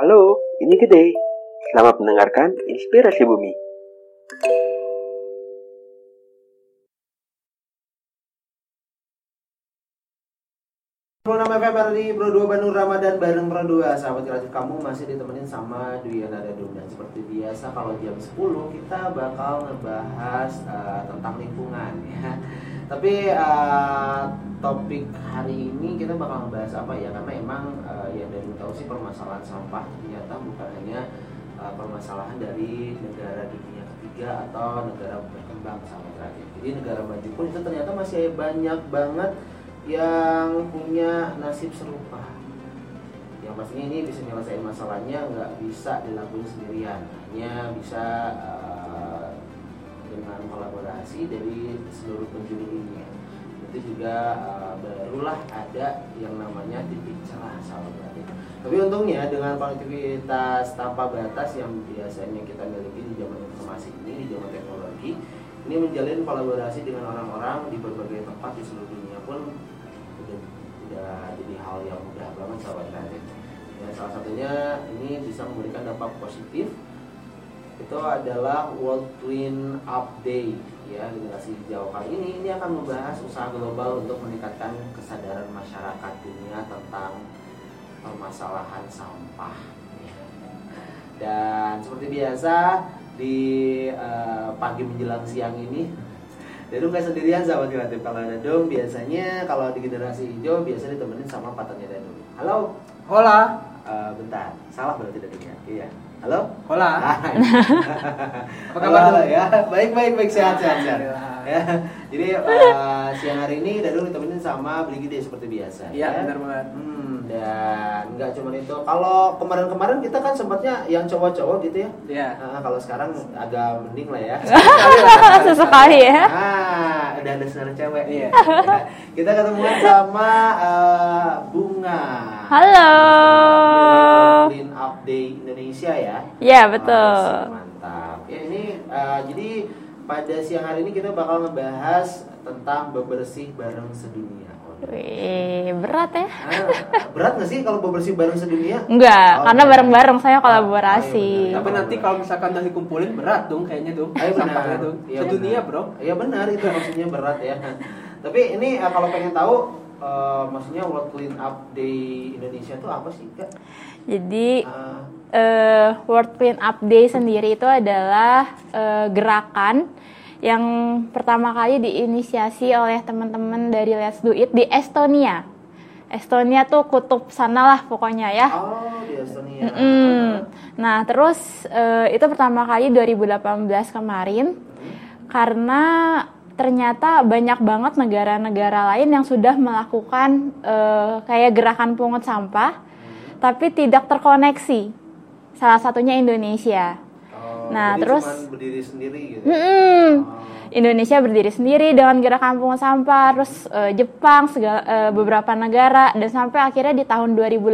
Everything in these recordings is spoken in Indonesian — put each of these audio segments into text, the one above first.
Halo, ini Gede. Selamat mendengarkan Inspirasi Bumi. Nama Febri, Bro 2 Bandung Ramadan bareng Bro 2. Sahabat kreatif, kamu masih ditemenin sama Dwi Nada Dunda. Seperti biasa kalau jam 10 kita bakal ngebahas tentang lingkungan ya. Tapi topik hari ini kita bakal ngebahas apa ya? Karena emang ya dari tahu sih permasalahan sampah ternyata bukan hanya permasalahan dari negara dunia ketiga atau negara berkembang, sahabat kreatif. Jadi negara maju pun itu ternyata masih banyak banget yang punya nasib serupa, yang pastinya ini bisa menyelesaikan masalahnya nggak bisa dilakukan sendirian, hanya bisa dengan kolaborasi dari seluruh penjuru dunia. Itu juga barulah ada yang namanya titik cerah, sahabat kreatif. Tapi untungnya dengan konektivitas tanpa batas yang biasanya kita miliki di zaman informasi ini, di zaman teknologi ini, menjalin kolaborasi dengan orang-orang di berbagai tempat di seluruh dunia pun udah jadi hal yang mudah banget, sahabat kreatif. Ya, salah satunya ini bisa memberikan dampak positif itu adalah World Clean Up Day. Ya, generasi hijau kali ini akan membahas usaha global untuk meningkatkan kesadaran masyarakat dunia tentang permasalahan sampah. Dan seperti biasa di pagi menjelang siang ini Dong gak sendirian, sahabat kreatif. Kalau ada Dom, biasanya kalau di generasi hijau biasanya ditemenin sama partnernya Dom. Halo. Hola. Bentar, salah berarti tadinya. Iya. Halo. Hola. Apa kabar Dom? Ya, baik, sehat. Ya. Jadi siang hari ini Dom ditemenin sama Bligid seperti biasa. Iya, benar banget. Dan nggak cuma itu. Kalau kemarin-kemarin kita kan sempatnya yang cowok-cowok gitu ya. Iya. Nah, kalau sekarang agak mending lah ya. Sesekali ya. Nah, udah ada saudara cewek. Iya. Kita ketemu sama Bunga. Halo. Clean Up Day Indonesia ya. Iya, betul. Mantap. Ya, ini jadi pada siang hari ini kita bakal ngebahas tentang bebersih bareng sedunia. Wih, berat ya? Berat nggak sih kalau bebersih bareng sedunia? Enggak, karena bareng-bareng saya kolaborasi. Tapi nanti kalau misalkan nanti kumpulin berat dong kayaknya tuh. Sampahnya tuh. Ya, sedunia benar. Bro. Iya benar, itu maksudnya berat ya. Tapi ini kalau pengen tahu maksudnya World Clean Up Day Indonesia itu apa sih, Kak? Jadi World Clean Up Day sendiri itu adalah gerakan yang pertama kali diinisiasi oleh teman-teman dari Let's Do It di Estonia. Estonia tuh kutub sanalah pokoknya ya. Oh, di Estonia. Nah, terus itu pertama kali 2018 kemarin. Karena ternyata banyak banget negara-negara lain yang sudah melakukan kayak gerakan pungut sampah, tapi tidak terkoneksi. Salah satunya Indonesia. Nah, jadi terus berdiri sendiri gitu. Indonesia berdiri sendiri dengan gerakan pungut sampah, terus Jepang, beberapa negara, dan sampai akhirnya di tahun 2018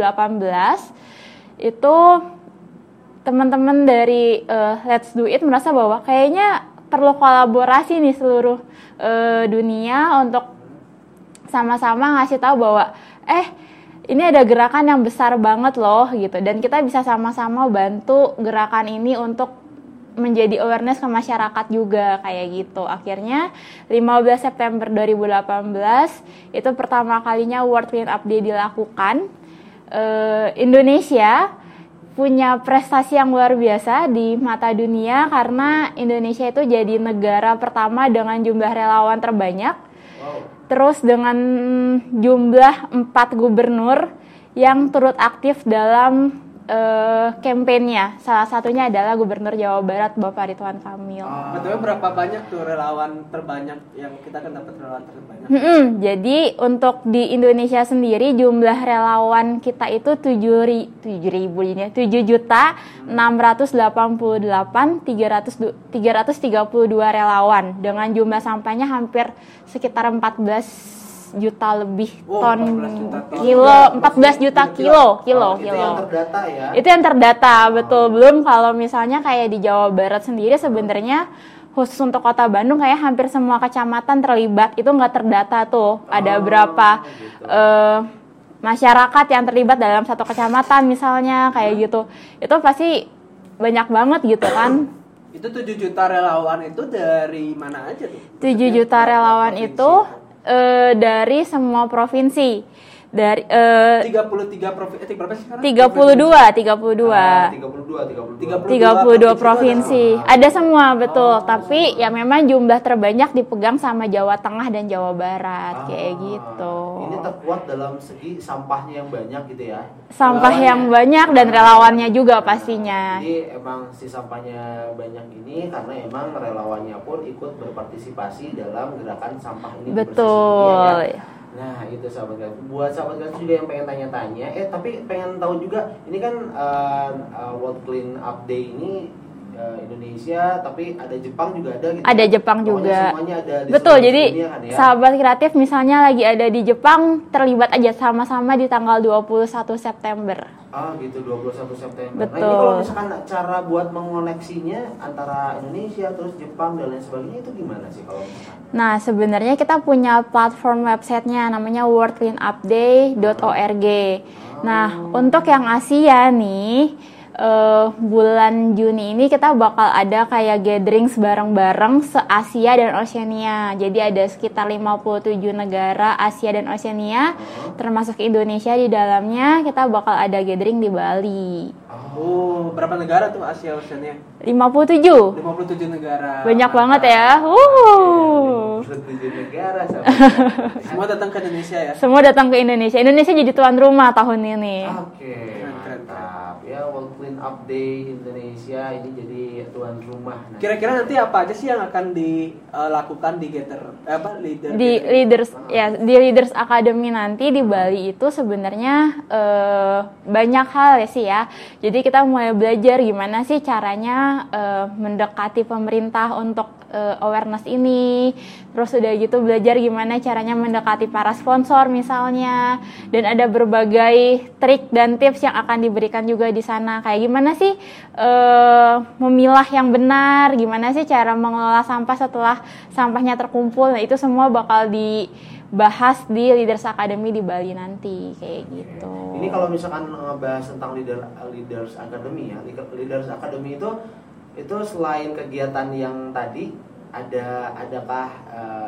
itu teman-teman dari Let's Do It merasa bahwa kayaknya perlu kolaborasi nih seluruh dunia untuk sama-sama ngasih tahu bahwa ini ada gerakan yang besar banget loh gitu, dan kita bisa sama-sama bantu gerakan ini untuk menjadi awareness ke masyarakat juga kayak gitu. Akhirnya 15 September 2018 itu pertama kalinya World Clean Up Day dilakukan. Indonesia punya prestasi yang luar biasa di mata dunia karena Indonesia itu jadi negara pertama dengan jumlah relawan terbanyak. Wow. Terus dengan jumlah 4 gubernur yang turut aktif dalam kampanye. Salah satunya adalah Gubernur Jawa Barat Bapak Ridwan Kamil. Betulnya berapa banyak tuh relawan terbanyak yang kita akan dapat relawan terbanyak? Jadi untuk di Indonesia sendiri jumlah relawan kita itu 7.688.332 relawan, dengan jumlah sampahnya hampir sekitar 14 juta kilo. Itu yang terdata ya. Itu yang terdata, betul. Belum kalau misalnya kayak di Jawa Barat sendiri sebenarnya khusus untuk Kota Bandung kayak hampir semua kecamatan terlibat, itu enggak terdata tuh. Ada berapa masyarakat yang terlibat dalam satu kecamatan misalnya kayak gitu, itu pasti banyak banget gitu kan. Itu 7 juta relawan itu dari mana aja tuh? 7 juta relawan provinsi itu dari semua provinsi. Dari 33 provinsi berapa sih sekarang? 32. 32 provinsi. Ada semua betul, tapi ya memang jumlah terbanyak dipegang sama Jawa Tengah dan Jawa Barat kayak gitu. Ini terkuat dalam segi sampahnya yang banyak gitu ya. Sampah relawannya yang banyak dan relawannya juga pastinya. Jadi emang si sampahnya banyak ini karena emang relawannya pun ikut berpartisipasi dalam gerakan sampah ini. Betul. Nah itu sahabat gratis, buat sahabat gratis juga yang pengen tanya-tanya, tapi pengen tahu juga, ini kan World Clean Up Day ini Indonesia, tapi ada Jepang juga ada gitu. Ada Jepang juga. Semuanya ada di betul, jadi dunia, kan, ya? Sahabat kreatif misalnya lagi ada di Jepang, terlibat aja sama-sama di tanggal 21 September. Ah gitu, 21 September. Betul. Nah ini kalau misalkan cara buat mengoneksinya antara Indonesia terus Jepang dan lain sebagainya itu gimana sih kalau misalkan? Nah sebenarnya kita punya platform website-nya namanya worldcleanupday.org. Nah untuk yang Asia nih, bulan Juni ini kita bakal ada kayak gatherings bareng-bareng se-Asia dan Oceania. Jadi ada sekitar 57 negara Asia dan Oceania, termasuk Indonesia di dalamnya. Kita bakal ada gathering di Bali. Oh, berapa negara tuh Asia Oceania? 57 negara. Banyak banget ya. 57 negara sahabat. Semua datang ke Indonesia ya. Semua datang ke Indonesia. Indonesia jadi tuan rumah tahun ini. Oke. Mantap. Ya, World Clean Up Day Indonesia ini jadi tuan rumah. Nah, kira-kira nanti apa aja sih yang akan dilakukan di Leaders Academy nanti di Bali itu sebenarnya banyak hal ya sih ya. Jadi kita mulai belajar gimana sih caranya mendekati pemerintah untuk awareness ini. Terus udah gitu belajar gimana caranya mendekati para sponsor misalnya. Dan ada berbagai trik dan tips yang akan diberikan juga di sana. Kayak gimana sih memilah yang benar, gimana sih cara mengelola sampah setelah sampahnya terkumpul. Nah itu semua bakal dibahas di Leaders Academy di Bali nanti kayak gitu. Ini kalau misalkan ngebahas tentang Leaders Academy ya, Leaders Academy itu selain kegiatan yang tadi adakah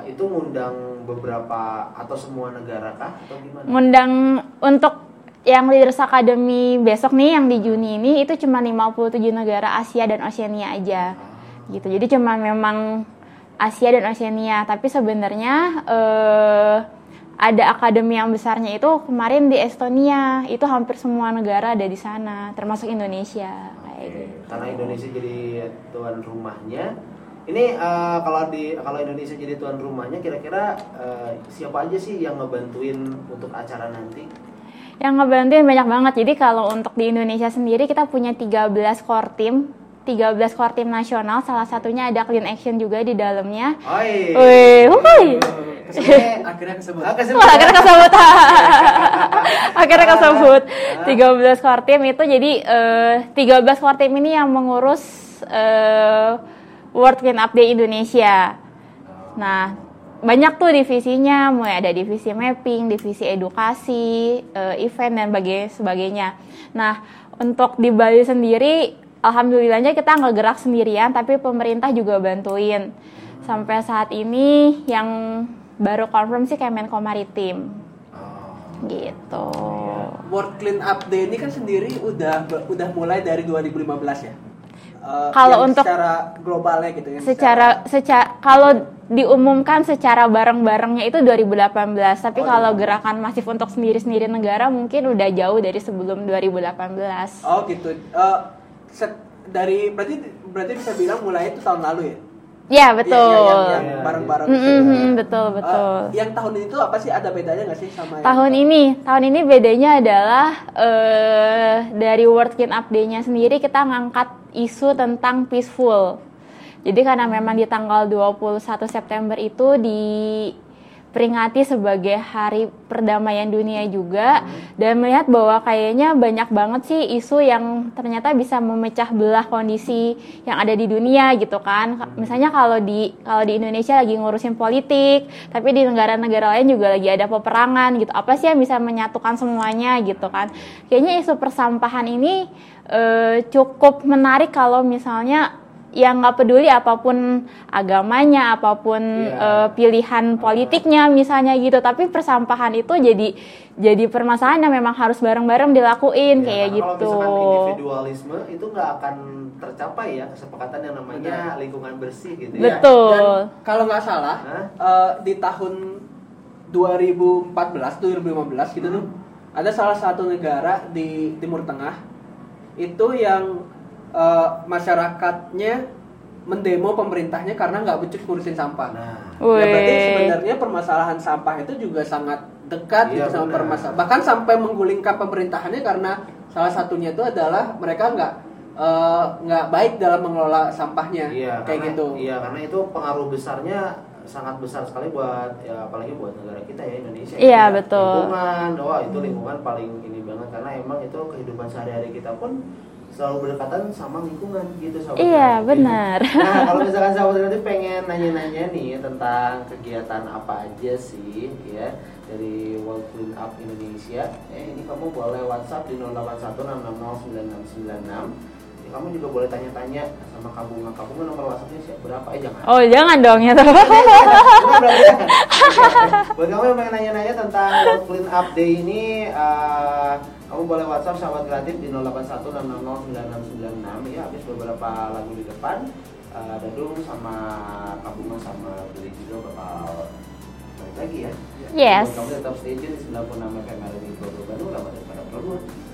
itu ngundang beberapa atau semua negara kah atau gimana? Ngundang untuk yang Leaders Academy besok nih yang di Juni ini itu cuma 57 negara Asia dan Oceania aja. Gitu. Jadi cuma memang Asia dan Oceania, tapi sebenarnya ada akademi yang besarnya itu kemarin di Estonia, itu hampir semua negara ada di sana, termasuk Indonesia. Oke, karena Indonesia jadi tuan rumahnya. Ini kalau Indonesia jadi tuan rumahnya, kira-kira siapa aja sih yang ngebantuin untuk acara nanti? Yang ngebantuin banyak banget. Jadi kalau untuk di Indonesia sendiri kita punya 13 core team nasional, salah satunya ada Clean Action juga di dalamnya. Akhirnya kesebut. 13 core team itu jadi 13 core team ini yang mengurus World Clean Up Day Indonesia. Nah, banyak tuh divisinya, mulai ada divisi mapping, divisi edukasi, event dan sebagainya. Nah, untuk di Bali sendiri, alhamdulillahnya kita nggak gerak sendirian, tapi pemerintah juga bantuin. Sampai saat ini yang baru confirm sih Kemenko Maritim, gitu. World Clean Up Day ini kan sendiri udah mulai dari 2015 ya. Kalau untuk secara globalnya gitu ya. Kalau diumumkan secara bareng-barengnya itu 2018, tapi kalau gerakan masif untuk sendiri-sendiri negara mungkin udah jauh dari sebelum 2018. Oh gitu. Berarti bisa bilang mulai itu tahun lalu ya? Iya betul. Yang bareng-bareng. Betul. Yang tahun ini tuh apa sih, ada bedanya nggak sih sama? Tahun ini bedanya adalah dari World Clean Up Day-nya sendiri kita ngangkat isu tentang peaceful. Jadi karena memang di tanggal 21 September itu di diperingati sebagai Hari Perdamaian Dunia juga, dan melihat bahwa kayaknya banyak banget sih isu yang ternyata bisa memecah belah kondisi yang ada di dunia gitu kan. Misalnya kalau di Indonesia lagi ngurusin politik, tapi di negara-negara lain juga lagi ada peperangan gitu. Apa sih yang bisa menyatukan semuanya gitu kan? Kayaknya isu persampahan ini cukup menarik kalau misalnya yang nggak peduli apapun agamanya, apapun pilihan politiknya misalnya gitu, tapi persampahan itu jadi permasalahan yang memang harus bareng-bareng dilakuin kayak gitu. Kalau misalkan individualisme itu nggak akan tercapai ya kesepakatan yang namanya lingkungan bersih gitu. Betul. Ya. Dan kalau nggak salah di tahun 2014, 2015 gitu tuh ada salah satu negara di Timur Tengah itu yang masyarakatnya mendemo pemerintahnya karena nggak becus ngurusin sampah. Nah, berarti sebenarnya permasalahan sampah itu juga sangat dekat gitu sama permasalahan. Bahkan sampai menggulingkan pemerintahannya karena salah satunya itu adalah mereka nggak baik dalam mengelola sampahnya. Iya, kayak gitu. Iya, karena itu pengaruh besarnya sangat besar sekali buat ya apalagi buat negara kita ya Indonesia. Iya, betul. Lingkungan, itu lingkungan paling ini banget karena emang itu kehidupan sehari-hari kita pun selalu berdekatan sama lingkungan gitu sahabat. Iya, benar. Nah, kalau misalkan sahabat nanti pengen nanya-nanya nih tentang kegiatan apa aja sih ya dari World Clean Up Indonesia, ini kamu boleh WhatsApp di 08166096966. Kamu juga boleh tanya-tanya sama kamu. Kamu kan nomor WhatsApp-nya siapa? Berapa? Jangan. Oh, jangan dong ya. Buat kamu yang pengen nanya-nanya tentang World Clean Up Day ini, kamu boleh WhatsApp sahabat kreatif di 08166096696 ya. Habis beberapa lagu di depan, Dadung sama Pak Buman sama Kudik Gido bakal balik lagi ya. Yes. Kamu tetap stay tune di 96 FM Bandung, lama daripada program.